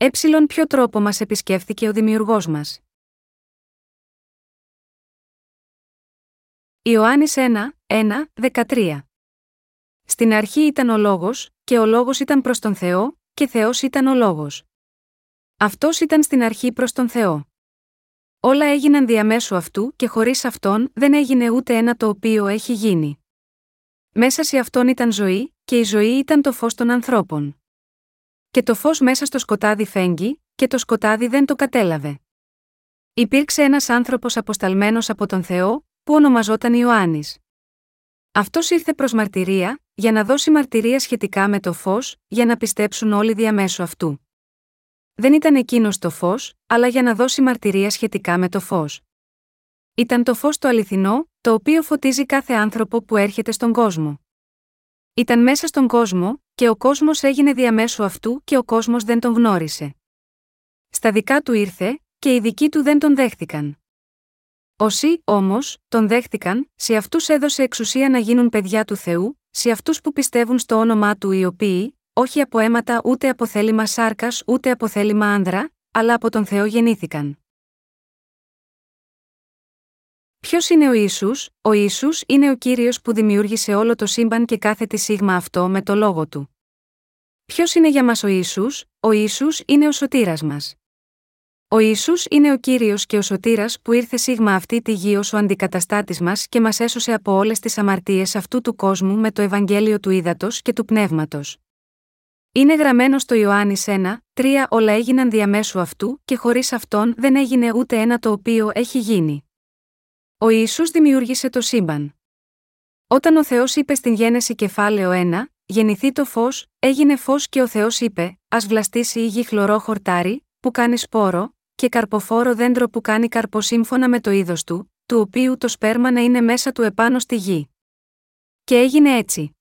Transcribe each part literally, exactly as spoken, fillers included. Ε ποιο τρόπο μας επισκέφθηκε ο Δημιουργός μας. Ιωάννης ένα, ένα, δεκατρία. Στην αρχή ήταν ο Λόγος, και ο Λόγος ήταν προς τον Θεό, και Θεός ήταν ο Λόγος. Αυτός ήταν στην αρχή προς τον Θεό. Όλα έγιναν διαμέσου αυτού και χωρίς αυτόν δεν έγινε ούτε ένα το οποίο έχει γίνει. Μέσα σε αυτόν ήταν ζωή, και η ζωή ήταν το φως των ανθρώπων. Και το φως μέσα στο σκοτάδι φέγγει, και το σκοτάδι δεν το κατέλαβε. Υπήρξε ένας άνθρωπος αποσταλμένος από τον Θεό, που ονομαζόταν Ιωάννης. Αυτός ήρθε προς μαρτυρία, για να δώσει μαρτυρία σχετικά με το φως, για να πιστέψουν όλοι διαμέσου αυτού. Δεν ήταν εκείνος το φως, αλλά για να δώσει μαρτυρία σχετικά με το φως. Ήταν το φως το αληθινό, το οποίο φωτίζει κάθε άνθρωπο που έρχεται στον κόσμο. Ήταν μέσα στον κόσμο, και ο κόσμος έγινε διαμέσου αυτού και ο κόσμος δεν τον γνώρισε. Στα δικά του ήρθε, και οι δικοί του δεν τον δέχτηκαν. Όσοι, όμως, τον δέχτηκαν, σε αυτούς έδωσε εξουσία να γίνουν παιδιά του Θεού, σε αυτούς που πιστεύουν στο όνομά του, οι οποίοι, όχι από αίματα ούτε από θέλημα σάρκας ούτε από θέλημα άνδρα, αλλά από τον Θεό γεννήθηκαν. Ποιος είναι ο Ιησούς? Ο Ιησούς είναι ο Κύριος που δημιούργησε όλο το σύμπαν και κάθε τη σίγμα αυτό με το λόγο του. Ποιος είναι για μας ο Ιησούς? Ο Ιησούς είναι ο σωτήρας μας. Ο Ιησούς είναι ο Κύριος και ο σωτήρας που ήρθε σίγμα αυτή τη γη ως ο αντικαταστάτης μας και μας έσωσε από όλες τις αμαρτίες αυτού του κόσμου με το Ευαγγέλιο του Ήδατος και του Πνεύματος. Είναι γραμμένο στο Ιωάννης ένα, τρία, όλα έγιναν διαμέσου αυτού και χωρίς αυτόν δεν έγινε ούτε ένα το οποίο έχει γίνει. Ο Ιησούς δημιούργησε το σύμπαν. Όταν ο Θεός είπε στην Γένεση κεφάλαιο ένα, γεννηθεί το φως, έγινε φως και ο Θεός είπε, ας βλαστήσει η γη χλωρό χορτάρι, που κάνει σπόρο, και καρποφόρο δέντρο που κάνει καρπο σύμφωνα με το είδος του, του οποίου το σπέρμα να είναι μέσα του επάνω στη γη. Και έγινε έτσι.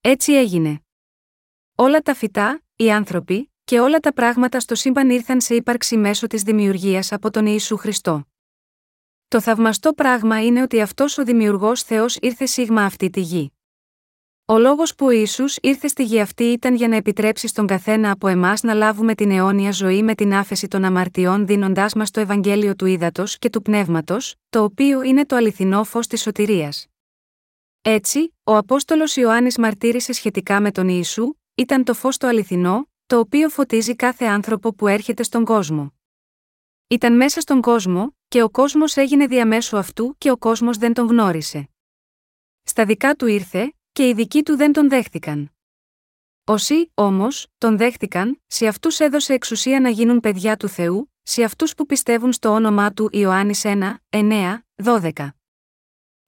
Έτσι έγινε. Όλα τα φυτά, οι άνθρωποι, και όλα τα πράγματα στο σύμπαν ήρθαν σε ύπαρξη μέσω της δημιουργίας από τον Ιησού Χριστό. Το θαυμαστό πράγμα είναι ότι αυτός ο Δημιουργός Θεός ήρθε σίγμα αυτή τη γη. Ο λόγος που ο Ιησούς ήρθε στη γη αυτή ήταν για να επιτρέψει στον καθένα από εμάς να λάβουμε την αιώνια ζωή με την άφεση των αμαρτιών δίνοντάς μας το Ευαγγέλιο του Ήδατος και του Πνεύματος, το οποίο είναι το αληθινό φως της σωτηρίας. Έτσι, ο Απόστολος Ιωάννης μαρτύρησε σχετικά με τον Ιησού, ήταν το φως το αληθινό, το οποίο φωτίζει κάθε άνθρωπο που έρχεται στον κόσμο. Ήταν μέσα στον κόσμο, και ο κόσμος έγινε διαμέσου αυτού και ο κόσμος δεν τον γνώρισε. Στα δικά του ήρθε, και οι δικοί του δεν τον δέχτηκαν. Όσοι, όμως, τον δέχτηκαν, σε αυτούς έδωσε εξουσία να γίνουν παιδιά του Θεού, σε αυτούς που πιστεύουν στο όνομά του. Ιωάννης ένα, εννέα, δώδεκα.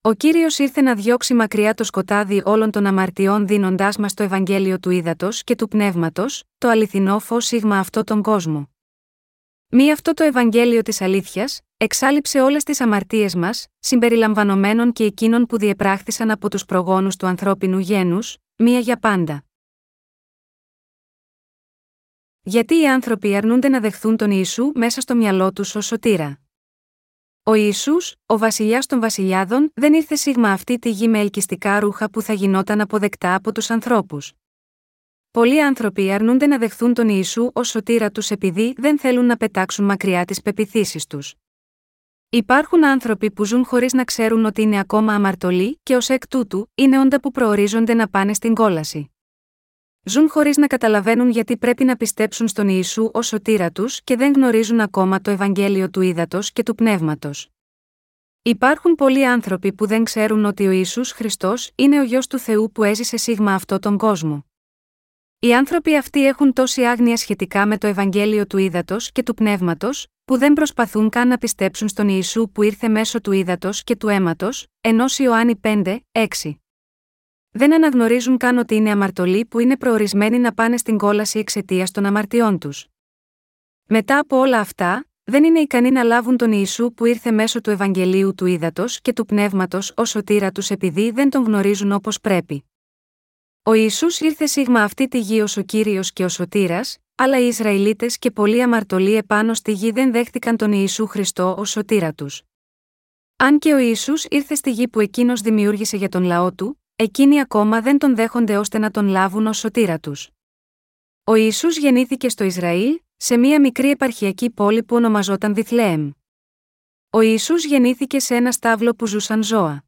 Ο Κύριος ήρθε να διώξει μακριά το σκοτάδι όλων των αμαρτιών δίνοντάς μας το Ευαγγέλιο του Ήδατος και του Πνεύματος, το αληθινό φως σίγμα αυτό τον κόσμο. Μη αυτό το Ευαγγέλιο της αλήθειας εξάλειψε όλες τις αμαρτίες μας, συμπεριλαμβανομένων και εκείνων που διεπράχθησαν από τους προγόνους του ανθρώπινου γένους, μία για πάντα. Γιατί οι άνθρωποι αρνούνται να δεχθούν τον Ιησού μέσα στο μυαλό τους ως σωτήρα? Ο Ιησούς, ο βασιλιάς των βασιλιάδων, δεν ήρθε σίγμα αυτή τη γη με ελκυστικά ρούχα που θα γινόταν αποδεκτά από τους ανθρώπους. Πολλοί άνθρωποι αρνούνται να δεχθούν τον Ιησού ως σωτήρα τους επειδή δεν θέλουν να πετάξουν μακριά τις πεποιθήσεις τους. Υπάρχουν άνθρωποι που ζουν χωρίς να ξέρουν ότι είναι ακόμα αμαρτωλοί και ως εκ τούτου είναι όντα που προορίζονται να πάνε στην κόλαση. Ζουν χωρίς να καταλαβαίνουν γιατί πρέπει να πιστέψουν στον Ιησού ως σωτήρα τους και δεν γνωρίζουν ακόμα το Ευαγγέλιο του Ήδατος και του Πνεύματος. Υπάρχουν πολλοί άνθρωποι που δεν ξέρουν ότι ο Ιησούς Χριστός είναι ο Γιος του Θεού που έζησε σίγμα αυτό τον κόσμο. Οι άνθρωποι αυτοί έχουν τόση άγνοια σχετικά με το Ευαγγέλιο του Ήδατος και του Πνεύματος, που δεν προσπαθούν καν να πιστέψουν στον Ιησού που ήρθε μέσω του Ήδατος και του Αίματος, ενός Ιωάννη πέντε, έξι. Δεν αναγνωρίζουν καν ότι είναι αμαρτωλοί που είναι προορισμένοι να πάνε στην κόλαση εξαιτίας των αμαρτιών τους. Μετά από όλα αυτά, δεν είναι ικανοί να λάβουν τον Ιησού που ήρθε μέσω του Ευαγγελίου του Ήδατος και του Πνεύματος ως σωτήρα τους επειδή δεν τον γνωρίζουν όπως πρέπει. Ο Ιησούς ήρθε σίγμα αυτή τη γη ως ο Κύριος και ο σωτήρας, αλλά οι Ισραηλίτες και πολλοί αμαρτωλοί επάνω στη γη δεν δέχτηκαν τον Ιησού Χριστό ως σωτήρα τους. Αν και ο Ιησούς ήρθε στη γη που εκείνος δημιούργησε για τον λαό του, εκείνοι ακόμα δεν τον δέχονται ώστε να τον λάβουν ως σωτήρα τους. Ο Ιησούς γεννήθηκε στο Ισραήλ, σε μία μικρή επαρχιακή πόλη που ονομαζόταν Βιθλεέμ. Ο Ιησούς γεννήθηκε σε ένα στάβλο που ζούσαν ζώα.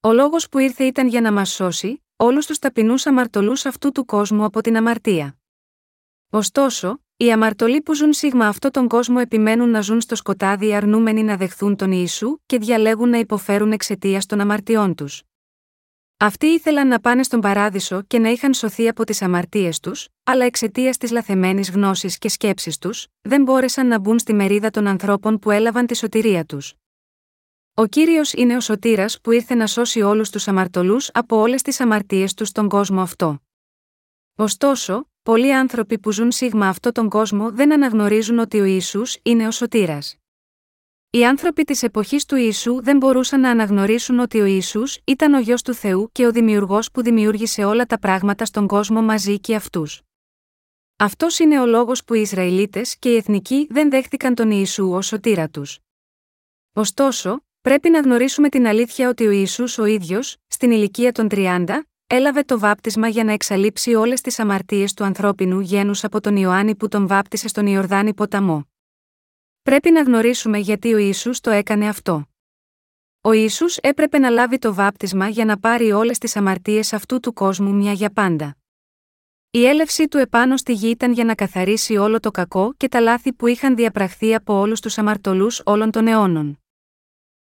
Ο λόγος που ήρθε ήταν για να μας σώσει, όλους τους ταπεινούς αμαρτωλούς αυτού του κόσμου από την αμαρτία. Ωστόσο, οι αμαρτωλοί που ζουν σίγμα αυτόν τον κόσμο επιμένουν να ζουν στο σκοτάδι αρνούμενοι να δεχθούν τον Ιησού και διαλέγουν να υποφέρουν εξαιτίας των αμαρτιών τους. Αυτοί ήθελαν να πάνε στον παράδεισο και να είχαν σωθεί από τις αμαρτίες τους, αλλά εξαιτίας της λαθεμένης γνώσης και σκέψης τους, δεν μπόρεσαν να μπουν στη μερίδα των ανθρώπων που έλαβαν τη σωτηρία τους. Ο Κύριος είναι ο Σωτήρας που ήρθε να σώσει όλους τους αμαρτωλούς από όλες τις αμαρτίες τους στον κόσμο αυτό. Ωστόσο, πολλοί άνθρωποι που ζουν σίγμα αυτόν τον κόσμο δεν αναγνωρίζουν ότι ο Ιησούς είναι ο Σωτήρας. Οι άνθρωποι της εποχής του Ιησού δεν μπορούσαν να αναγνωρίσουν ότι ο Ιησούς ήταν ο Γιος του Θεού και ο Δημιουργός που δημιούργησε όλα τα πράγματα στον κόσμο μαζί και αυτούς. Αυτός είναι ο λόγος που οι Ισραηλίτες και οι εθνικοί δεν δέχτηκαν τον Ιησού ως Σωτήρα τους. Ωστόσο, πρέπει να γνωρίσουμε την αλήθεια ότι ο Ιησούς ο ίδιος, στην ηλικία των τριάντα, έλαβε το βάπτισμα για να εξαλείψει όλες τις αμαρτίες του ανθρώπινου γένους από τον Ιωάννη που τον βάπτισε στον Ιορδάνη ποταμό. Πρέπει να γνωρίσουμε γιατί ο Ιησούς το έκανε αυτό. Ο Ιησούς έπρεπε να λάβει το βάπτισμα για να πάρει όλες τις αμαρτίες αυτού του κόσμου μια για πάντα. Η έλευση του επάνω στη γη ήταν για να καθαρίσει όλο το κακό και τα λάθη που είχαν διαπραχθεί από όλους τους αμαρτωλούς όλων των αιώνων.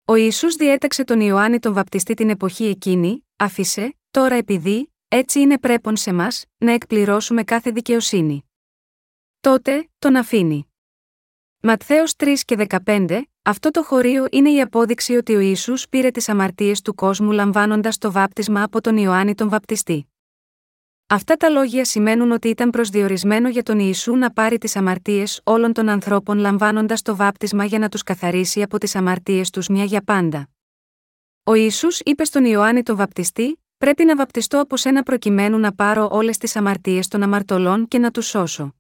Ο Ιησούς διέταξε τον Ιωάννη τον βαπτιστή την εποχή εκείνη, άφησε, τώρα επειδή, έτσι είναι πρέπον σε μας, να εκπληρώσουμε κάθε δικαιοσύνη. Τότε, τον αφήνει. Ματθαίος τρία και δεκαπέντε, αυτό το χωρίο είναι η απόδειξη ότι ο Ιησούς πήρε τις αμαρτίες του κόσμου λαμβάνοντας το βάπτισμα από τον Ιωάννη τον βαπτιστή. Αυτά τα λόγια σημαίνουν ότι ήταν προσδιορισμένο για τον Ιησού να πάρει τις αμαρτίες όλων των ανθρώπων λαμβάνοντας το βάπτισμα για να τους καθαρίσει από τις αμαρτίες τους μια για πάντα. Ο Ιησούς είπε στον Ιωάννη τον βαπτιστή: «Πρέπει να βαπτιστώ από σένα προκειμένου να πάρω όλες τις αμαρτίες των αμαρτωλών και να τους σώσω.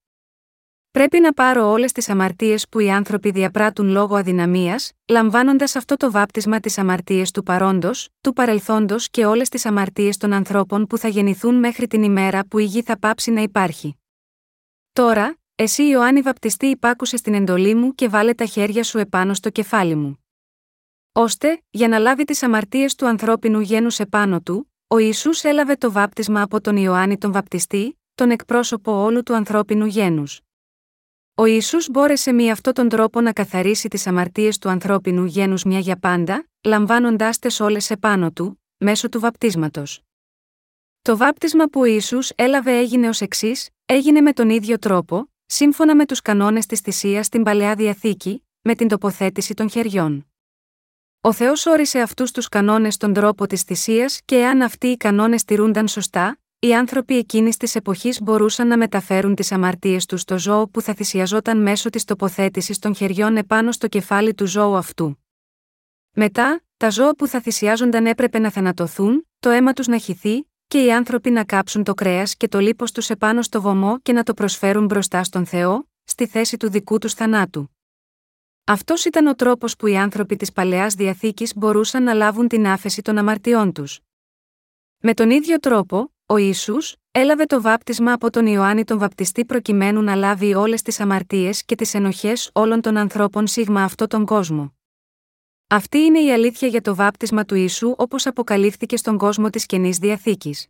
Πρέπει να πάρω όλες τις αμαρτίες που οι άνθρωποι διαπράττουν λόγω αδυναμίας, λαμβάνοντας αυτό το βάπτισμα τις αμαρτίες του παρόντος, του παρελθόντος και όλες τις αμαρτίες των ανθρώπων που θα γεννηθούν μέχρι την ημέρα που η γη θα πάψει να υπάρχει. Τώρα, εσύ Ιωάννη Βαπτιστή υπάκουσες την εντολή μου και βάλε τα χέρια σου επάνω στο κεφάλι μου». Ώστε, για να λάβει τις αμαρτίες του ανθρώπινου γένους επάνω του, ο Ιησούς έλαβε το βάπτισμα από τον Ιωάννη τον Βαπτιστή, τον εκπρόσωπο όλου του ανθρώπινου γένους. Ο Ιησούς μπόρεσε με αυτόν τον τρόπο να καθαρίσει τις αμαρτίες του ανθρώπινου γένους μια για πάντα, λαμβάνοντάς τες όλες επάνω του, μέσω του βαπτίσματος. Το βάπτισμα που ο Ιησούς έλαβε έγινε ως εξής: έγινε με τον ίδιο τρόπο, σύμφωνα με τους κανόνες της θυσίας στην Παλαιά Διαθήκη, με την τοποθέτηση των χεριών. Ο Θεός όρισε αυτούς τους κανόνες τον τρόπο της θυσίας και εάν αυτοί οι κανόνες τηρούνταν σωστά, οι άνθρωποι εκείνης της εποχής μπορούσαν να μεταφέρουν τις αμαρτίες τους στο ζώο που θα θυσιαζόταν μέσω της τοποθέτησης των χεριών επάνω στο κεφάλι του ζώου αυτού. Μετά, τα ζώα που θα θυσιάζονταν έπρεπε να θανατωθούν, το αίμα τους να χυθεί, και οι άνθρωποι να κάψουν το κρέας και το λίπος τους επάνω στο βωμό και να το προσφέρουν μπροστά στον Θεό, στη θέση του δικού τους θανάτου. Αυτός ήταν ο τρόπος που οι άνθρωποι της Παλαιάς Διαθήκης μπορούσαν να λάβουν την άφεση των αμαρτιών τους. Με τον ίδιο τρόπο, ο Ιησούς έλαβε το βάπτισμα από τον Ιωάννη τον Βαπτιστή προκειμένου να λάβει όλες τις αμαρτίες και τις ενοχές όλων των ανθρώπων σίγμα αυτόν τον κόσμο. Αυτή είναι η αλήθεια για το βάπτισμα του Ιησού όπως αποκαλύφθηκε στον κόσμο της Καινής Διαθήκης.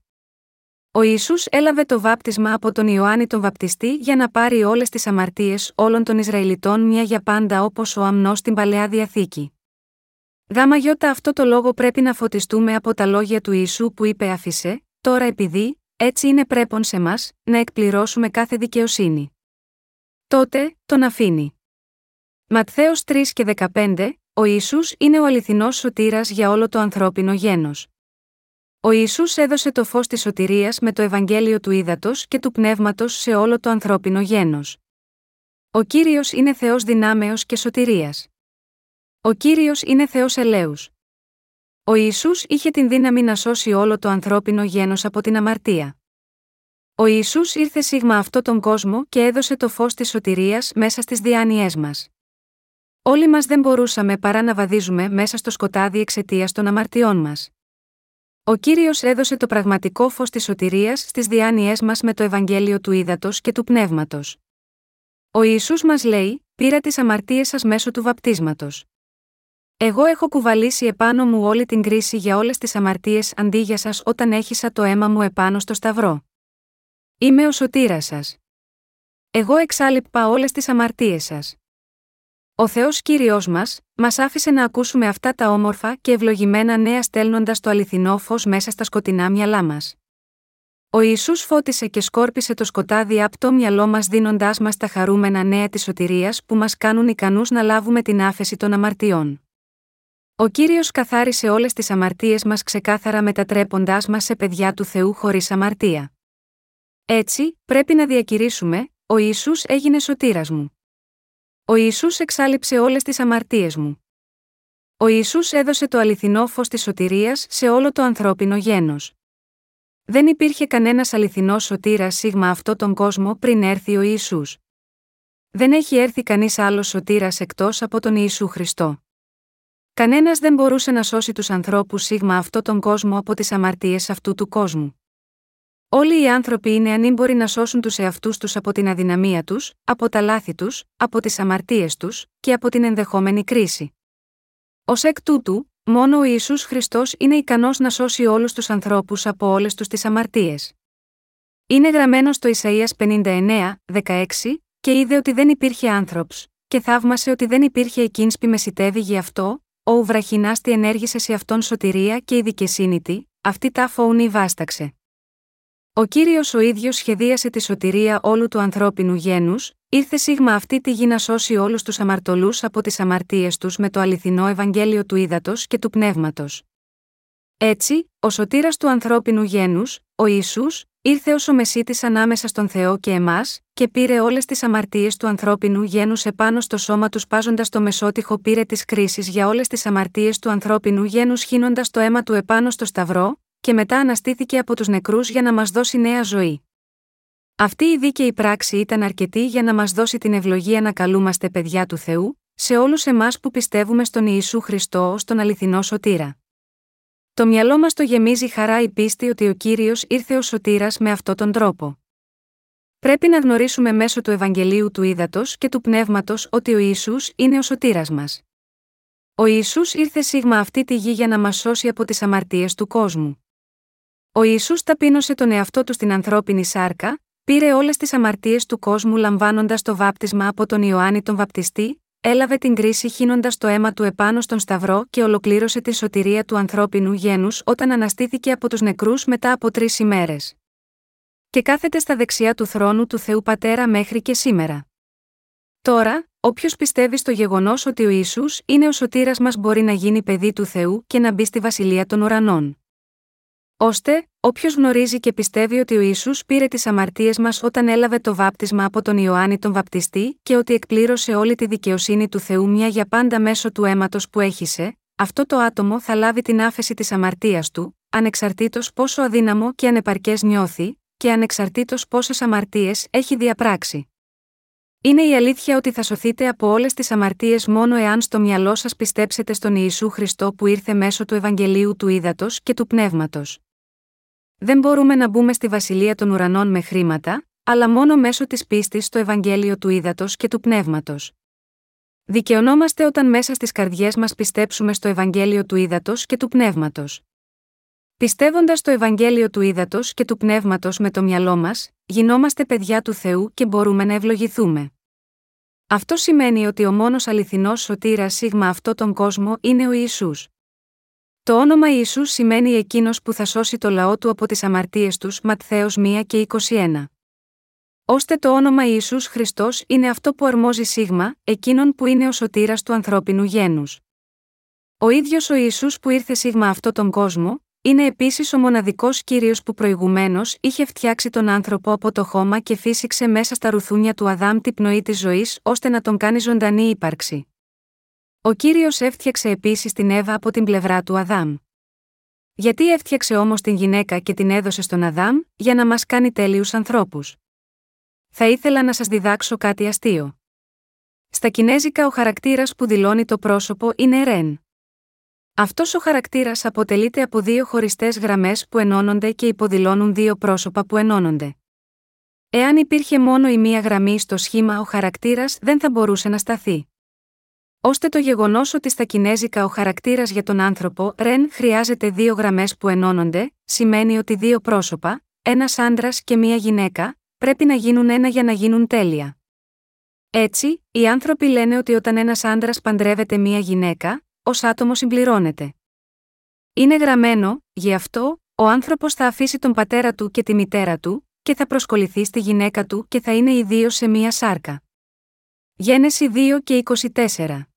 Ο Ιησούς έλαβε το βάπτισμα από τον Ιωάννη τον Βαπτιστή για να πάρει όλες τις αμαρτίες όλων των Ισραηλιτών μια για πάντα όπως ο αμνός στην Παλαιά Διαθήκη. Δαμαγιώτα αυτό το λόγο πρέπει να φωτιστούμε από τα λόγια του Ιησού που είπε άφησε, τώρα επειδή, έτσι είναι πρέπον σε μας, να εκπληρώσουμε κάθε δικαιοσύνη. Τότε, τον αφήνει. Ματθαίος τρία και δεκαπέντε, ο Ιησούς είναι ο αληθινός σωτήρας για όλο το ανθρώπινο γένος. Ο Ιησούς έδωσε το φως της σωτηρίας με το Ευαγγέλιο του ύδατος και του Πνεύματος σε όλο το ανθρώπινο γένος. Ο Κύριος είναι Θεός δυνάμεως και σωτηρίας. Ο Κύριος είναι Θεός ελέους. Ο Ιησούς είχε την δύναμη να σώσει όλο το ανθρώπινο γένος από την αμαρτία. Ο Ιησούς ήρθε σίγμα αυτόν τον κόσμο και έδωσε το φως της σωτηρίας μέσα στις διάνοιές μας. Όλοι μας δεν μπορούσαμε παρά να βαδίζουμε μέσα στο σκοτάδι εξαιτίας των αμαρτιών μας. Ο Κύριος έδωσε το πραγματικό φως της σωτηρίας στις διάνοιές μας με το Ευαγγέλιο του ύδατος και του Πνεύματος. Ο Ιησούς μας λέει: «Πήρα τις αμαρτίες σας μέσω του βαπτίσματος». Εγώ έχω κουβαλήσει επάνω μου όλη την κρίση για όλες τις αμαρτίες αντί για σας όταν έχισα το αίμα μου επάνω στο σταυρό. Είμαι ο σωτήρας σας. Εγώ εξάλειπα όλες τις αμαρτίες σας. Ο Θεός Κύριος μας, μας άφησε να ακούσουμε αυτά τα όμορφα και ευλογημένα νέα στέλνοντας το αληθινό φως μέσα στα σκοτεινά μυαλά μας. Ο Ιησούς φώτισε και σκόρπισε το σκοτάδι από το μυαλό μας δίνοντάς μας τα χαρούμενα νέα της σωτηρίας που μας κάνουν ικανούς να λάβουμε την άφεση των αμαρτιών. Ο Κύριος καθάρισε όλες τις αμαρτίες μας ξεκάθαρα μετατρέποντάς μας σε παιδιά του Θεού χωρίς αμαρτία. Έτσι, πρέπει να διακηρύσουμε: «Ο Ιησούς έγινε σωτήρας μου. Ο Ιησούς εξάλειψε όλες τις αμαρτίες μου. Ο Ιησούς έδωσε το αληθινό φως της σωτηρίας σε όλο το ανθρώπινο γένος». Δεν υπήρχε κανένας αληθινός σωτήρας σίγμα αυτόν τον κόσμο πριν έρθει ο Ιησούς. Δεν έχει έρθει κανείς άλλος σωτήρας εκτός από τον Ιησού Χριστό. Κανένας δεν μπορούσε να σώσει τους ανθρώπους σίγμα αυτόν τον κόσμο από τις αμαρτίες αυτού του κόσμου. Όλοι οι άνθρωποι είναι ανήμποροι να σώσουν τους εαυτούς τους από την αδυναμία τους, από τα λάθη τους, από τις αμαρτίες τους και από την ενδεχόμενη κρίση. Ως εκ τούτου, μόνο ο Ιησούς Χριστός είναι ικανός να σώσει όλους τους ανθρώπους από όλες τους τις αμαρτίες. Είναι γραμμένο στο Ισαΐας πενήντα εννέα δεκαέξι «Και είδε ότι δεν υπήρχε άνθρωπος, και θαύμασε ότι δεν υπήρχε εκείνς που μεσητεύει γι' αυτό, ο βραχινάστη ενέργησε σε αυτόν σωτηρία και η δικαισύνη τη, αυτή τα φοούνη βάσταξε». Ο Κύριος ο ίδιος σχεδίασε τη σωτηρία όλου του ανθρώπινου γένους, ήρθε σίγμα αυτή τη γη να σώσει όλους τους αμαρτωλούς από τις αμαρτίες τους με το αληθινό Ευαγγέλιο του ύδατος και του πνεύματος. Έτσι, ο σωτήρας του ανθρώπινου γένους, ο Ιησούς, ήρθε ως ο Μεσίτης ανάμεσα στον Θεό και εμάς, και πήρε όλες τις αμαρτίες του ανθρώπινου γένους επάνω στο σώμα του σπάζοντας το μεσότυχο πήρε της κρίσης για όλες τις αμαρτίες του ανθρώπινου γένους χύνοντας το αίμα του επάνω στο σταυρό, και μετά αναστήθηκε από τους νεκρούς για να μας δώσει νέα ζωή. Αυτή η δίκαιη πράξη ήταν αρκετή για να μας δώσει την ευλογία να καλούμαστε παιδιά του Θεού, σε όλους εμάς που πιστεύουμε στον Ιησού Χριστό ως τον αληθινό σωτήρα. Το μυαλό μας το γεμίζει χαρά η πίστη ότι ο Κύριος ήρθε ως σωτήρας με αυτόν τον τρόπο. Πρέπει να γνωρίσουμε μέσω του Ευαγγελίου του ύδατος και του πνεύματος ότι ο Ιησούς είναι ο σωτήρας μας. Ο Ιησούς ήρθε σίγμα αυτή τη γη για να μας σώσει από τις αμαρτίες του κόσμου. Ο Ιησούς ταπείνωσε τον εαυτό του στην ανθρώπινη σάρκα, πήρε όλες τις αμαρτίες του κόσμου λαμβάνοντας το βάπτισμα από τον Ιωάννη τον Βαπτιστή, έλαβε την κρίση χύνοντας το αίμα του επάνω στον σταυρό και ολοκλήρωσε τη σωτηρία του ανθρώπινου γένους όταν αναστήθηκε από τους νεκρούς μετά από τρεις ημέρες. Και κάθεται στα δεξιά του θρόνου του Θεού Πατέρα μέχρι και σήμερα. Τώρα, όποιος πιστεύει στο γεγονός ότι ο Ιησούς είναι ο σωτήρας μας μπορεί να γίνει παιδί του Θεού και να μπει στη Βασιλεία των Ουρανών. Ώστε, όποιος γνωρίζει και πιστεύει ότι ο Ιησούς πήρε τις αμαρτίες μας όταν έλαβε το βάπτισμα από τον Ιωάννη τον Βαπτιστή και ότι εκπλήρωσε όλη τη δικαιοσύνη του Θεού μια για πάντα μέσω του αίματος που έχυσε, αυτό το άτομο θα λάβει την άφεση της αμαρτίας του, ανεξαρτήτως πόσο αδύναμο και ανεπαρκές νιώθει, και ανεξαρτήτως πόσες αμαρτίες έχει διαπράξει. Είναι η αλήθεια ότι θα σωθείτε από όλες τις αμαρτίες μόνο εάν στο μυαλό σας πιστέψετε στον Ιησού Χριστό που ήρθε μέσω του Ευαγγελίου του ύδατος και του πνεύματος. Δεν μπορούμε να μπούμε στη Βασιλεία των Ουρανών με χρήματα, αλλά μόνο μέσω της πίστης στο Ευαγγέλιο του ύδατος και του πνεύματος. Δικαιωνόμαστε όταν μέσα στις καρδιές μας πιστέψουμε στο Ευαγγέλιο του ύδατος και του πνεύματος. Πιστεύοντας στο Ευαγγέλιο του ύδατος και του πνεύματος με το μυαλό μας, γινόμαστε παιδιά του Θεού και μπορούμε να ευλογηθούμε. Αυτό σημαίνει ότι ο μόνος αληθινός σωτήρας σίγμα αυτόν τον κόσμο είναι ο Ιησούς. Το όνομα Ιησούς σημαίνει εκείνος που θα σώσει το λαό του από τις αμαρτίες τους Ματθαίος ένα και είκοσι ένα. Ώστε το όνομα Ιησούς Χριστός είναι αυτό που αρμόζει σίγμα, εκείνον που είναι ο σωτήρας του ανθρώπινου γένους. Ο ίδιος ο Ιησούς που ήρθε σίγμα αυτόν τον κόσμο, είναι επίσης ο μοναδικός Κύριος που προηγουμένως είχε φτιάξει τον άνθρωπο από το χώμα και φύσηξε μέσα στα ρουθούνια του Αδάμ την πνοή της ζωής ώστε να τον κάνει ζωντανή ύπαρξη. Ο Κύριος έφτιαξε επίσης την Εύα από την πλευρά του Αδάμ. Γιατί έφτιαξε όμως την γυναίκα και την έδωσε στον Αδάμ, για να μας κάνει τέλειους ανθρώπους? Θα ήθελα να σας διδάξω κάτι αστείο. Στα κινέζικα ο χαρακτήρας που δηλώνει το πρόσωπο είναι ρεν. Αυτός ο χαρακτήρας αποτελείται από δύο χωριστές γραμμές που ενώνονται και υποδηλώνουν δύο πρόσωπα που ενώνονται. Εάν υπήρχε μόνο η μία γραμμή στο σχήμα, ο χαρακτήρας δεν θα μπορούσε να σταθεί. Ώστε το γεγονός ότι στα κινέζικα ο χαρακτήρας για τον άνθρωπο ρεν χρειάζεται δύο γραμμές που ενώνονται, σημαίνει ότι δύο πρόσωπα, ένας άντρας και μία γυναίκα, πρέπει να γίνουν ένα για να γίνουν τέλεια. Έτσι, οι άνθρωποι λένε ότι όταν ένας άντρας παντρεύεται μία γυναίκα, ως άτομο συμπληρώνεται. Είναι γραμμένο, γι' αυτό, ο άνθρωπος θα αφήσει τον πατέρα του και τη μητέρα του, και θα προσκοληθεί στη γυναίκα του και θα είναι οι δύο σε μία σάρκα. Γένεση δύο και είκοσι τέσσερα.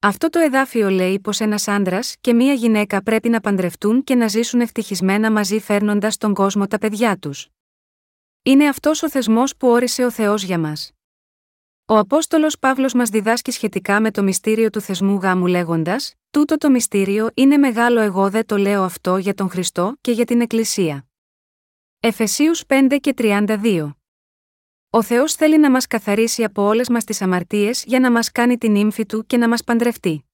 Αυτό το εδάφιο λέει πως ένας άντρας και μία γυναίκα πρέπει να παντρευτούν και να ζήσουν ευτυχισμένα μαζί φέρνοντας στον κόσμο τα παιδιά τους. Είναι αυτός ο θεσμός που όρισε ο Θεός για μας. Ο Απόστολος Παύλος μας διδάσκει σχετικά με το μυστήριο του θεσμού γάμου λέγοντας «Τούτο το μυστήριο είναι μεγάλο, εγώ δε το λέω αυτό για τον Χριστό και για την Εκκλησία». Εφεσίους πέντε και τριάντα δύο. Ο Θεός θέλει να μας καθαρίσει από όλες μας τις αμαρτίες για να μας κάνει την ύμφη Του και να μας παντρευτεί.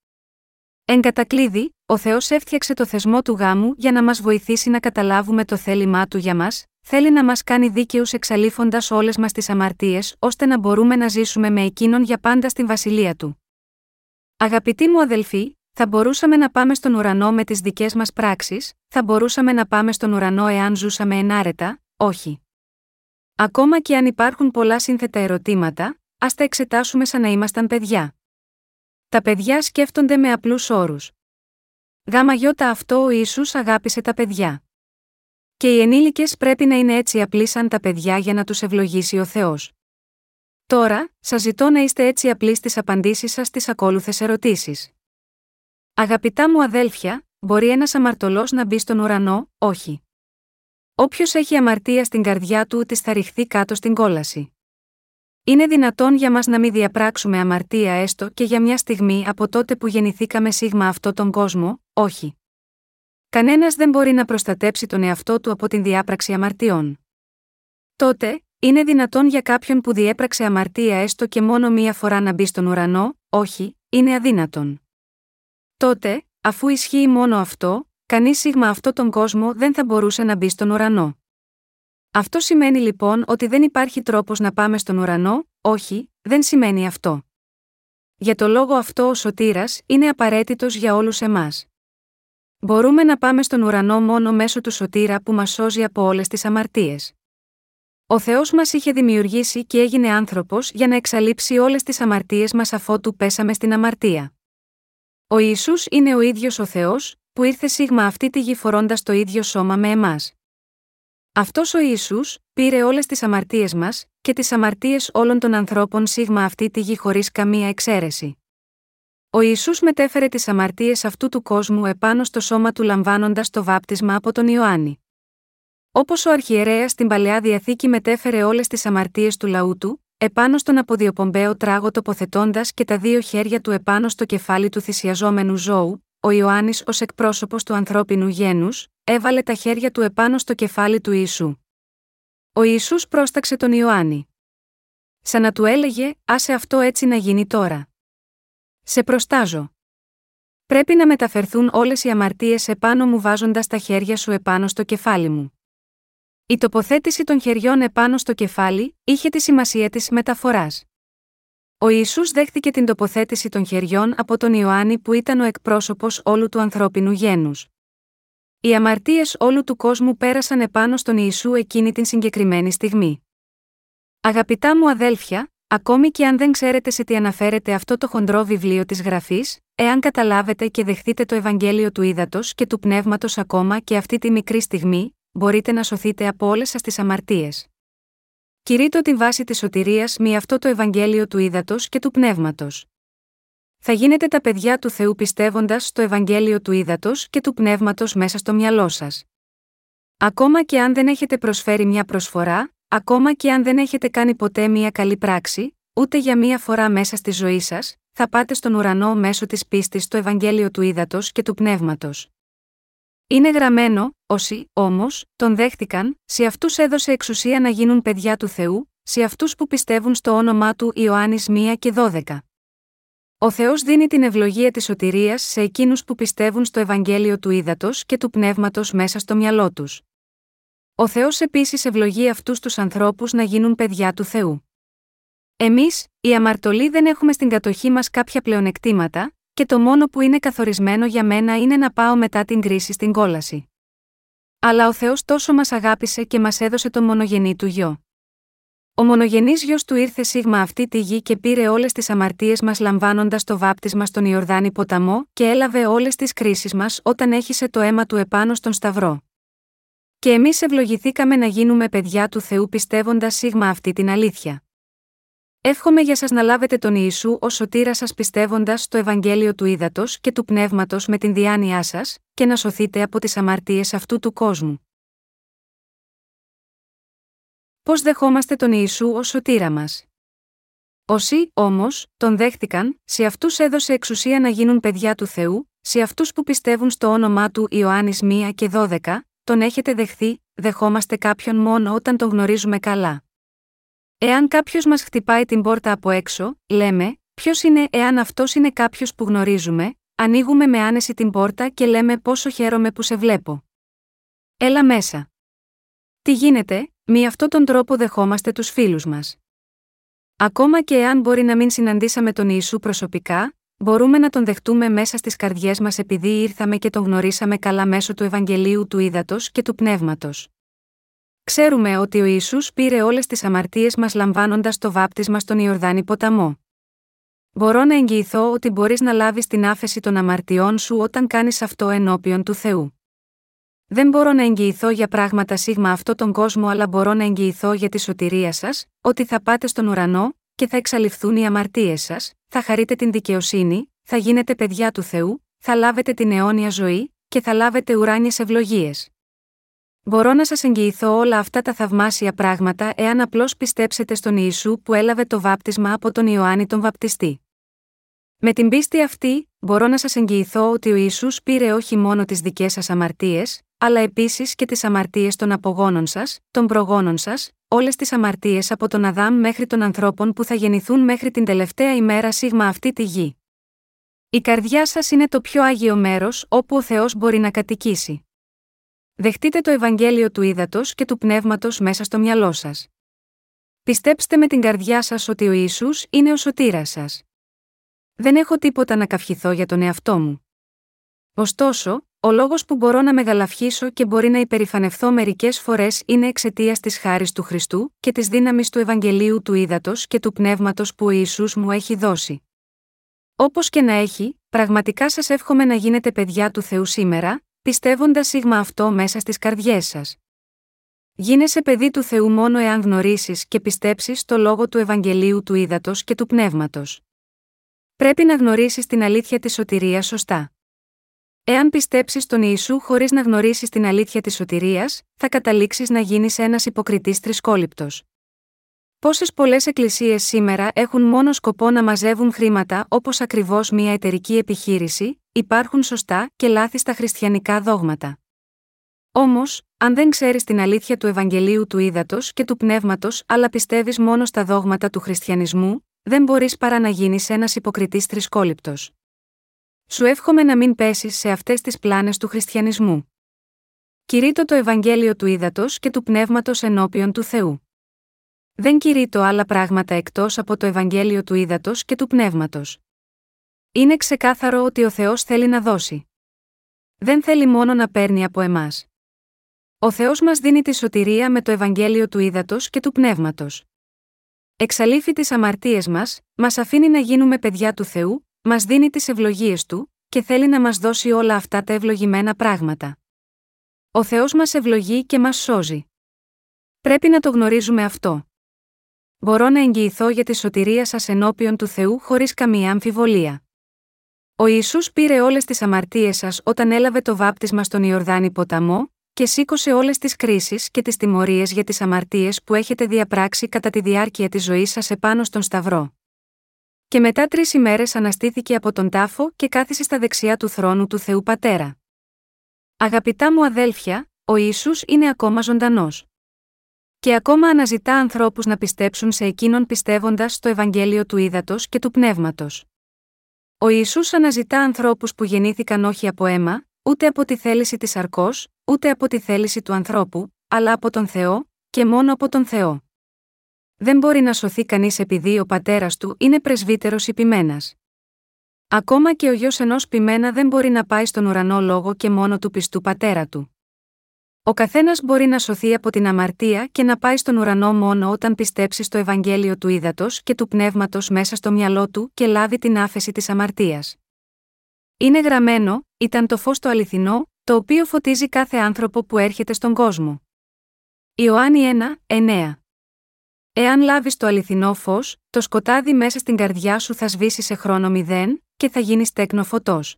Εν κατακλείδη, ο Θεός έφτιαξε το θεσμό του γάμου για να μας βοηθήσει να καταλάβουμε το θέλημά Του για μας, θέλει να μας κάνει δίκαιους εξαλείφοντας όλες μας τις αμαρτίες ώστε να μπορούμε να ζήσουμε με Εκείνον για πάντα στην Βασιλεία Του. Αγαπητοί μου αδελφοί, θα μπορούσαμε να πάμε στον ουρανό με τις δικές μας πράξεις, θα μπορούσαμε να πάμε στον ουρανό εάν ζούσαμε ενάρετα, όχι. Ακόμα και αν υπάρχουν πολλά σύνθετα ερωτήματα, ας τα εξετάσουμε σαν να ήμασταν παιδιά. Τα παιδιά σκέφτονται με απλούς όρους. Γάμα γιώτα αυτό ο Ιησούς αγάπησε τα παιδιά. Και οι ενήλικες πρέπει να είναι έτσι απλοί σαν τα παιδιά για να τους ευλογήσει ο Θεός. Τώρα, σας ζητώ να είστε έτσι απλοί στις απαντήσεις σας στις ακόλουθες ερωτήσεις. Αγαπητά μου αδέλφια, μπορεί ένας αμαρτωλός να μπει στον ουρανό? Όχι. Όποιος έχει αμαρτία στην καρδιά του της θα ρηχθεί κάτω στην κόλαση. Είναι δυνατόν για μας να μην διαπράξουμε αμαρτία έστω και για μια στιγμή από τότε που γεννηθήκαμε σίγμα αυτόν τον κόσμο? Όχι. Κανένας δεν μπορεί να προστατέψει τον εαυτό του από την διάπραξη αμαρτιών. Τότε, είναι δυνατόν για κάποιον που διέπραξε αμαρτία έστω και μόνο μία φορά να μπει στον ουρανό? Όχι, είναι αδύνατον. Τότε, αφού ισχύει μόνο αυτό, κανείς σίγμα αυτόν τον κόσμο δεν θα μπορούσε να μπει στον ουρανό. Αυτό σημαίνει λοιπόν ότι δεν υπάρχει τρόπος να πάμε στον ουρανό? Όχι, δεν σημαίνει αυτό. Για το λόγο αυτό ο Σωτήρας είναι απαραίτητος για όλους εμάς. Μπορούμε να πάμε στον ουρανό μόνο μέσω του Σωτήρα που μας σώζει από όλες τις αμαρτίες. Ο Θεός μας είχε δημιουργήσει και έγινε άνθρωπος για να εξαλείψει όλες τις αμαρτίες μας αφότου πέσαμε στην αμαρτία. Ο Ιησούς είναι ο ίδιος ο Θεός, που ήρθε σίγμα αυτή τη γη φορώντας το ίδιο σώμα με εμάς. Αυτός ο Ιησούς πήρε όλες τις αμαρτίες μας και τις αμαρτίες όλων των ανθρώπων σίγμα αυτή τη γη χωρίς καμία εξαίρεση. Ο Ιησούς μετέφερε τις αμαρτίες αυτού του κόσμου επάνω στο σώμα του λαμβάνοντας το βάπτισμα από τον Ιωάννη. Όπως ο αρχιερέας στην Παλαιά Διαθήκη μετέφερε όλες τις αμαρτίες του λαού του, επάνω στον αποδιοπομπαίο τράγο τοποθετώντας και τα δύο χέρια του επάνω στο κεφάλι του θυσιαζόμενου ζώου, ο Ιωάννης ως εκπρόσωπος του ανθρώπινου γένους, έβαλε τα χέρια του επάνω στο κεφάλι του Ιησού. Ο Ιησούς πρόσταξε τον Ιωάννη. Σαν να του έλεγε, άσε αυτό έτσι να γίνει τώρα. Σε προστάζω. Πρέπει να μεταφερθούν όλες οι αμαρτίες επάνω μου βάζοντας τα χέρια σου επάνω στο κεφάλι μου. Η τοποθέτηση των χεριών επάνω στο κεφάλι είχε τη σημασία της μεταφοράς. Ο Ιησούς δέχτηκε την τοποθέτηση των χεριών από τον Ιωάννη που ήταν ο εκπρόσωπος όλου του ανθρώπινου γένους. Οι αμαρτίες όλου του κόσμου πέρασαν επάνω στον Ιησού εκείνη την συγκεκριμένη στιγμή. Αγαπητά μου αδέλφια, ακόμη και αν δεν ξέρετε σε τι αναφέρεται αυτό το χοντρό βιβλίο της Γραφής, εάν καταλάβετε και δεχτείτε το Ευαγγέλιο του Ήδατος και του Πνεύματος ακόμα και αυτή τη μικρή στιγμή, μπορείτε να σωθείτε από όλες σας τις αμαρτίες. Κηρύττω τη βάση της σωτηρίας με αυτό το Ευαγγέλιο του Ήδατος και του Πνεύματος. Θα γίνετε τα παιδιά του Θεού πιστεύοντας στο Ευαγγέλιο του Ήδατος και του Πνεύματος μέσα στο μυαλό σας. Ακόμα και αν δεν έχετε προσφέρει μια προσφορά, ακόμα και αν δεν έχετε κάνει ποτέ μια καλή πράξη, ούτε για μια φορά μέσα στη ζωή σας, θα πάτε στον ουρανό μέσω της πίστης στο Ευαγγέλιο του Ήδατος και του Πνεύματος. Είναι γραμμένο, όσοι, όμως, τον δέχτηκαν, σε αυτούς έδωσε εξουσία να γίνουν παιδιά του Θεού, σε αυτούς που πιστεύουν στο όνομά του. Ιωάννης ένα και δώδεκα. Ο Θεός δίνει την ευλογία της σωτηρίας σε εκείνους που πιστεύουν στο Ευαγγέλιο του Ήδατος και του Πνεύματος μέσα στο μυαλό τους. Ο Θεός επίσης ευλογεί αυτούς τους ανθρώπους να γίνουν παιδιά του Θεού. Εμείς, οι αμαρτωλοί, δεν έχουμε στην κατοχή μας κάποια πλεονεκτήματα, και το μόνο που είναι καθορισμένο για μένα είναι να πάω μετά την κρίση στην κόλαση. Αλλά ο Θεός τόσο μας αγάπησε και μας έδωσε τον μονογενή του γιο. Ο μονογενής γιος του ήρθε σίγμα αυτή τη γη και πήρε όλες τις αμαρτίες μας λαμβάνοντας το βάπτισμα στον Ιορδάνη ποταμό και έλαβε όλες τις κρίσεις μας όταν έχισε το αίμα του επάνω στον Σταυρό. Και εμείς ευλογηθήκαμε να γίνουμε παιδιά του Θεού πιστεύοντας σίγμα αυτή την αλήθεια. Εύχομαι για σας να λάβετε τον Ιησού ως σωτήρα σας πιστεύοντας στο Ευαγγέλιο του ύδατος και του πνεύματος με την διάνοιά σας και να σωθείτε από τις αμαρτίες αυτού του κόσμου. Πώς δεχόμαστε τον Ιησού ως σωτήρα μας? Όσοι, όμως, τον δέχτηκαν, σε αυτούς έδωσε εξουσία να γίνουν παιδιά του Θεού, σε αυτούς που πιστεύουν στο όνομά του. Ιωάννης ένα και δώδεκα, τον έχετε δεχθεί. Δεχόμαστε κάποιον μόνο όταν τον γνωρίζουμε καλά. Εάν κάποιος μας χτυπάει την πόρτα από έξω, λέμε, ποιος είναι? Εάν αυτός είναι κάποιος που γνωρίζουμε, ανοίγουμε με άνεση την πόρτα και λέμε, πόσο χαίρομαι που σε βλέπω. Έλα μέσα. Τι γίνεται? Με αυτόν τον τρόπο δεχόμαστε τους φίλους μας. Ακόμα και εάν μπορεί να μην συναντήσαμε τον Ιησού προσωπικά, μπορούμε να τον δεχτούμε μέσα στις καρδιές μας επειδή ήρθαμε και τον γνωρίσαμε καλά μέσω του Ευαγγελίου του ύδατος και του πνεύματος. Ξέρουμε ότι ο Ιησούς πήρε όλες τις αμαρτίες μας λαμβάνοντας το βάπτισμα στον Ιορδάνη ποταμό. Μπορώ να εγγυηθώ ότι μπορείς να λάβεις την άφεση των αμαρτιών σου όταν κάνεις αυτό ενώπιον του Θεού. Δεν μπορώ να εγγυηθώ για πράγματα σίγμα αυτόν τον κόσμο, αλλά μπορώ να εγγυηθώ για τη σωτηρία σας, ότι θα πάτε στον ουρανό και θα εξαλειφθούν οι αμαρτίες σας, θα χαρείτε την δικαιοσύνη, θα γίνετε παιδιά του Θεού, θα λάβετε την αιώνια ζωή και θα λάβετε ουράνιες ευλογίες. Μπορώ να σας εγγυηθώ όλα αυτά τα θαυμάσια πράγματα εάν απλώς πιστέψετε στον Ιησού που έλαβε το βάπτισμα από τον Ιωάννη τον Βαπτιστή. Με την πίστη αυτή, μπορώ να σας εγγυηθώ ότι ο Ιησούς πήρε όχι μόνο τις δικές σας αμαρτίες, αλλά επίσης και τις αμαρτίες των απογόνων σας, των προγόνων σας, όλες τις αμαρτίες από τον Αδάμ μέχρι των ανθρώπων που θα γεννηθούν μέχρι την τελευταία ημέρα σίγμα αυτή τη γη. Η καρδιά σας είναι το πιο άγιο μέρος όπου ο Θεός μπορεί να κατοικήσει. Δεχτείτε το Ευαγγέλιο του ύδατος και του πνεύματος μέσα στο μυαλό σας. Πιστέψτε με την καρδιά σας ότι ο Ιησούς είναι ο σωτήρας σας. Δεν έχω τίποτα να καυχηθώ για τον εαυτό μου. Ωστόσο, ο λόγος που μπορώ να μεγαλαυχήσω και μπορεί να υπερηφανευθώ μερικές φορές είναι εξαιτίας της χάρης του Χριστού και της δύναμης του Ευαγγελίου του ύδατος και του πνεύματος που ο Ιησούς μου έχει δώσει. Όπως και να έχει, πραγματικά σας εύχομαι να γίνετε παιδιά του Θεού σήμερα, πιστεύοντας σίγμα αυτό μέσα στις καρδιές σας. Γίνεσαι παιδί του Θεού μόνο εάν γνωρίσεις και πιστέψεις το λόγο του Ευαγγελίου του ύδατος και του πνεύματος. Πρέπει να γνωρίσεις την αλήθεια της σωτηρίας σωστά. Εάν πιστέψεις τον Ιησού χωρίς να γνωρίσεις την αλήθεια της σωτηρίας, θα καταλήξεις να γίνεις ένας υποκριτής θρησκόληπτος. Πόσες πολλές εκκλησίες σήμερα έχουν μόνο σκοπό να μαζεύουν χρήματα, όπως ακριβώς μια εταιρική επιχείρηση? Υπάρχουν σωστά και λάθη στα χριστιανικά δόγματα. Όμως, αν δεν ξέρεις την αλήθεια του Ευαγγελίου του ύδατος και του πνεύματος, αλλά πιστεύεις μόνο στα δόγματα του χριστιανισμού, δεν μπορείς παρά να γίνεις ένας υποκριτής θρησκόληπτος. Σου εύχομαι να μην πέσεις σε αυτές τις πλάνες του χριστιανισμού. Κηρύττω το Ευαγγέλιο του ύδατος και του πνεύματος ενώπιον του Θεού. Δεν κηρύττω άλλα πράγματα εκτός από το Ευαγγέλιο του ύδατος και του πνεύματος. Είναι ξεκάθαρο ότι ο Θεός θέλει να δώσει. Δεν θέλει μόνο να παίρνει από εμάς. Ο Θεός μας δίνει τη σωτηρία με το Ευαγγέλιο του ύδατος και του πνεύματος. Εξαλείφει τις αμαρτίες μας, μας αφήνει να γίνουμε παιδιά του Θεού, μας δίνει τις ευλογίες του και θέλει να μας δώσει όλα αυτά τα ευλογημένα πράγματα. Ο Θεός μας ευλογεί και μας σώζει. Πρέπει να το γνωρίζουμε αυτό. Μπορώ να εγγυηθώ για τη σωτηρία σας ενώπιον του Θεού χωρίς καμία αμφιβολία. Ο Ιησούς πήρε όλες τις αμαρτίες σας όταν έλαβε το βάπτισμα στον Ιορδάνη ποταμό και σήκωσε όλες τις κρίσεις και τις τιμωρίες για τις αμαρτίες που έχετε διαπράξει κατά τη διάρκεια της ζωής σας επάνω στον Σταυρό. Και μετά τρεις ημέρες αναστήθηκε από τον τάφο και κάθισε στα δεξιά του θρόνου του Θεού Πατέρα. Αγαπητά μου αδέλφια, ο Ιησούς είναι ακόμα ζωντανός. Και ακόμα αναζητά ανθρώπους να πιστέψουν σε εκείνον πιστεύοντας στο Ευαγγέλιο του ύδατος και του πνεύματος. Ο Ιησούς αναζητά ανθρώπους που γεννήθηκαν όχι από αίμα, ούτε από τη θέληση της αρκός, ούτε από τη θέληση του ανθρώπου, αλλά από τον Θεό, και μόνο από τον Θεό. Δεν μπορεί να σωθεί κανείς επειδή ο πατέρας του είναι πρεσβύτερος ή ποιμένας. Ακόμα και ο γιος ενός ποιμένα δεν μπορεί να πάει στον ουρανό λόγω και μόνο του πιστού πατέρα του. Ο καθένας μπορεί να σωθεί από την αμαρτία και να πάει στον ουρανό μόνο όταν πιστέψει στο Ευαγγέλιο του ύδατος και του πνεύματος μέσα στο μυαλό του και λάβει την άφεση της αμαρτίας. Είναι γραμμένο, ήταν το φως το αληθινό, το οποίο φωτίζει κάθε άνθρωπο που έρχεται στον κόσμο. Ιωάννη ένα εννέα. Εάν λάβεις το αληθινό φως, το σκοτάδι μέσα στην καρδιά σου θα σβήσει σε χρόνο μηδέν και θα γίνεις τέκνο φωτός.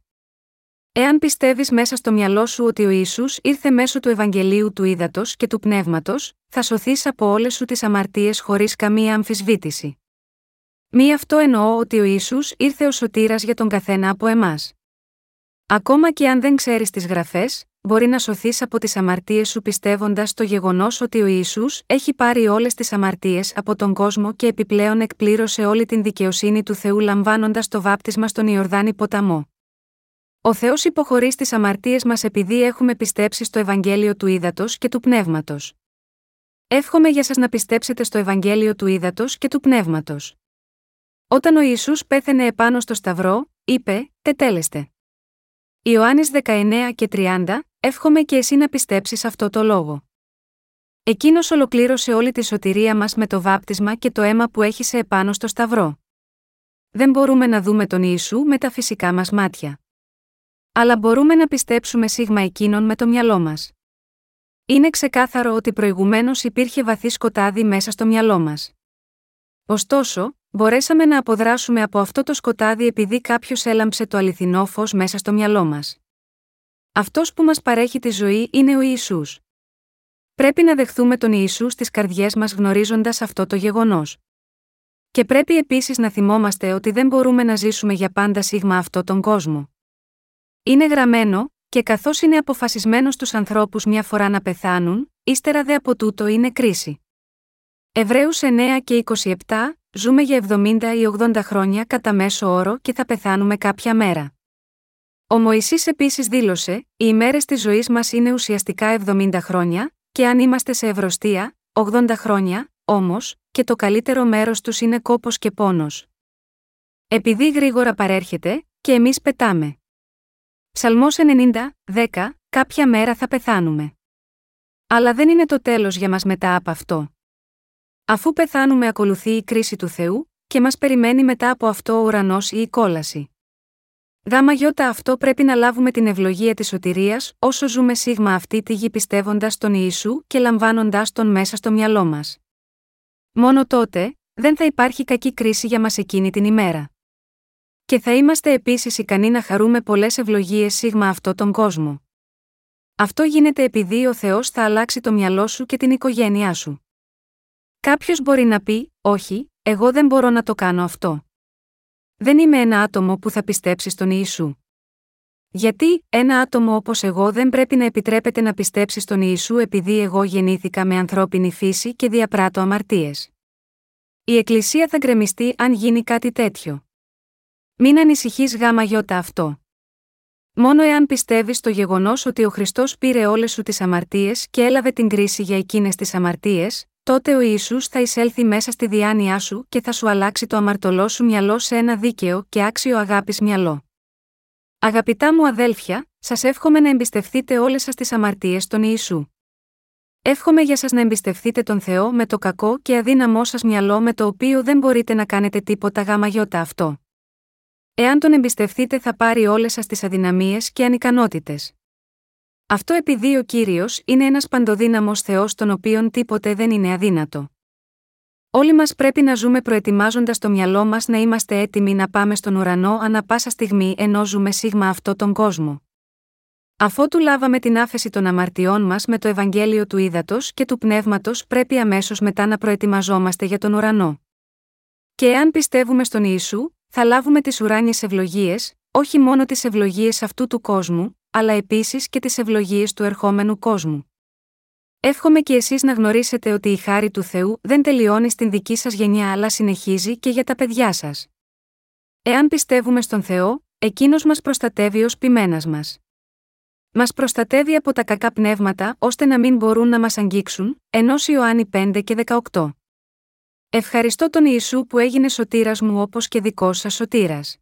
Εάν πιστεύεις μέσα στο μυαλό σου ότι ο Ιησούς ήρθε μέσω του Ευαγγελίου του ύδατος και του πνεύματος, θα σωθείς από όλες σου τις αμαρτίες χωρίς καμία αμφισβήτηση. Μη αυτό εννοώ ότι ο Ιησούς ήρθε ο σωτήρας για τον καθένα από εμάς. Ακόμα και αν δεν ξέρεις τις γραφές, μπορεί να σωθείς από τις αμαρτίες σου πιστεύοντας το γεγονός ότι ο Ιησούς έχει πάρει όλες τις αμαρτίες από τον κόσμο και επιπλέον εκπλήρωσε όλη την δικαιοσύνη του Θεού λαμβάνοντας το βάπτισμα στον Ιορδάνη ποταμό. Ο Θεός υποχωρεί στις αμαρτίες μας επειδή έχουμε πιστέψει στο Ευαγγέλιο του ύδατος και του πνεύματος. Εύχομαι για σας να πιστέψετε στο Ευαγγέλιο του ύδατος και του πνεύματος. Όταν ο Ιησούς πέθαινε επάνω στο Σταυρό, είπε: «Τετέλεστε». Ιωάννης δεκαεννέα και τριάντα, εύχομαι και εσύ να πιστέψεις αυτό το λόγο. Εκείνος ολοκλήρωσε όλη τη σωτηρία μας με το βάπτισμα και το αίμα που έχυσε επάνω στο Σταυρό. Δεν μπορούμε να δούμε τον Ιησού με τα φυσικά μας μάτια. Αλλά μπορούμε να πιστέψουμε σίγμα εκείνον με το μυαλό μας. Είναι ξεκάθαρο ότι προηγουμένως υπήρχε βαθύ σκοτάδι μέσα στο μυαλό μας. Ωστόσο, μπορέσαμε να αποδράσουμε από αυτό το σκοτάδι επειδή κάποιος έλαμψε το αληθινό φως μέσα στο μυαλό μας. Αυτός που μας παρέχει τη ζωή είναι ο Ιησούς. Πρέπει να δεχθούμε τον Ιησού στις καρδιές μας γνωρίζοντας αυτό το γεγονός. Και πρέπει επίσης να θυμόμαστε ότι δεν μπορούμε να ζήσουμε για πάντα σίγμα αυτόν τον κόσμο. Είναι γραμμένο, και καθώς είναι αποφασισμένο στους ανθρώπους μια φορά να πεθάνουν, ύστερα δε από τούτο είναι κρίση. Εβραίους εννέα και είκοσι επτά, ζούμε για εβδομήντα ή ογδόντα χρόνια κατά μέσο όρο και θα πεθάνουμε κάποια μέρα. Ο Μωυσής επίσης δήλωσε: «Οι ημέρες της ζωής μας είναι ουσιαστικά εβδομήντα χρόνια, και αν είμαστε σε ευρωστία, ογδόντα χρόνια, όμως, και το καλύτερο μέρος τους είναι κόπος και πόνος». Επειδή γρήγορα παρέρχεται, και εμείς πετάμε. Ψαλμός ενενήντα δέκα, κάποια μέρα θα πεθάνουμε. Αλλά δεν είναι το τέλος για μας μετά από αυτό. Αφού πεθάνουμε ακολουθεί η κρίση του Θεού και μας περιμένει μετά από αυτό ο ουρανός ή η κόλαση. Γάμα γιώτα αυτό πρέπει να λάβουμε την ευλογία της σωτηρίας όσο ζούμε σίγμα αυτή τη γη πιστεύοντας τον Ιησού και λαμβάνοντας τον μέσα στο μυαλό μας. Μόνο τότε δεν θα υπάρχει κακή κρίση για μας εκείνη την ημέρα. Και θα είμαστε επίσης ικανοί να χαρούμε πολλές ευλογίες σίγμα αυτόν τον κόσμο. Αυτό γίνεται επειδή ο Θεός θα αλλάξει το μυαλό σου και την οικογένειά σου. Κάποιος μπορεί να πει: «Όχι, εγώ δεν μπορώ να το κάνω αυτό. Δεν είμαι ένα άτομο που θα πιστέψει στον Ιησού. Γιατί ένα άτομο όπως εγώ δεν πρέπει να επιτρέπεται να πιστέψει στον Ιησού επειδή εγώ γεννήθηκα με ανθρώπινη φύση και διαπράττω αμαρτίες». Η Εκκλησία θα γκρεμιστεί αν γίνει κάτι τέτοιο. Μην ανησυχείς γάμα γιώτα αυτό. Μόνο εάν πιστεύεις στο γεγονός ότι ο Χριστός πήρε όλες σου τις αμαρτίες και έλαβε την κρίση για εκείνες τις αμαρτίες, τότε ο Ιησούς θα εισέλθει μέσα στη διάνοιά σου και θα σου αλλάξει το αμαρτωλό σου μυαλό σε ένα δίκαιο και άξιο αγάπης μυαλό. Αγαπητά μου αδέλφια, σας εύχομαι να εμπιστευτείτε όλες σας τις αμαρτίες στον Ιησού. Εύχομαι για σας να εμπιστευτείτε τον Θεό με το κακό και αδύναμό σας μυαλό με το οποίο δεν μπορείτε να κάνετε τίποτα γάμα γιώτα αυτό. Εάν τον εμπιστευτείτε θα πάρει όλες σας τις αδυναμίες και ανικανότητες. Αυτό επειδή ο Κύριος είναι ένας παντοδύναμος Θεός τον οποίον τίποτε δεν είναι αδύνατο. Όλοι μας πρέπει να ζούμε προετοιμάζοντας το μυαλό μας να είμαστε έτοιμοι να πάμε στον ουρανό ανά πάσα στιγμή ενώ ζούμε σίγμα αυτόν τον κόσμο. Αφότου λάβαμε την άφεση των αμαρτιών μας με το Ευαγγέλιο του ύδατος και του πνεύματος πρέπει αμέσως μετά να προετοιμαζόμαστε για τον ουρανό. Και εάν πιστεύουμε στον Ιησού, θα λάβουμε τις ουράνιες ευλογίες, όχι μόνο τις ευλογίες αυτού του κόσμου, αλλά επίσης και τις ευλογίες του ερχόμενου κόσμου. Εύχομαι και εσείς να γνωρίσετε ότι η χάρη του Θεού δεν τελειώνει στην δική σας γενιά αλλά συνεχίζει και για τα παιδιά σας. Εάν πιστεύουμε στον Θεό, εκείνος μας προστατεύει ως ποιμένας μας. Μας προστατεύει από τα κακά πνεύματα ώστε να μην μπορούν να μας αγγίξουν, ενός Ιωάννη πέντε και δεκαοκτώ. Ευχαριστώ τον Ιησού που έγινε σωτήρας μου όπως και δικός σας σωτήρας.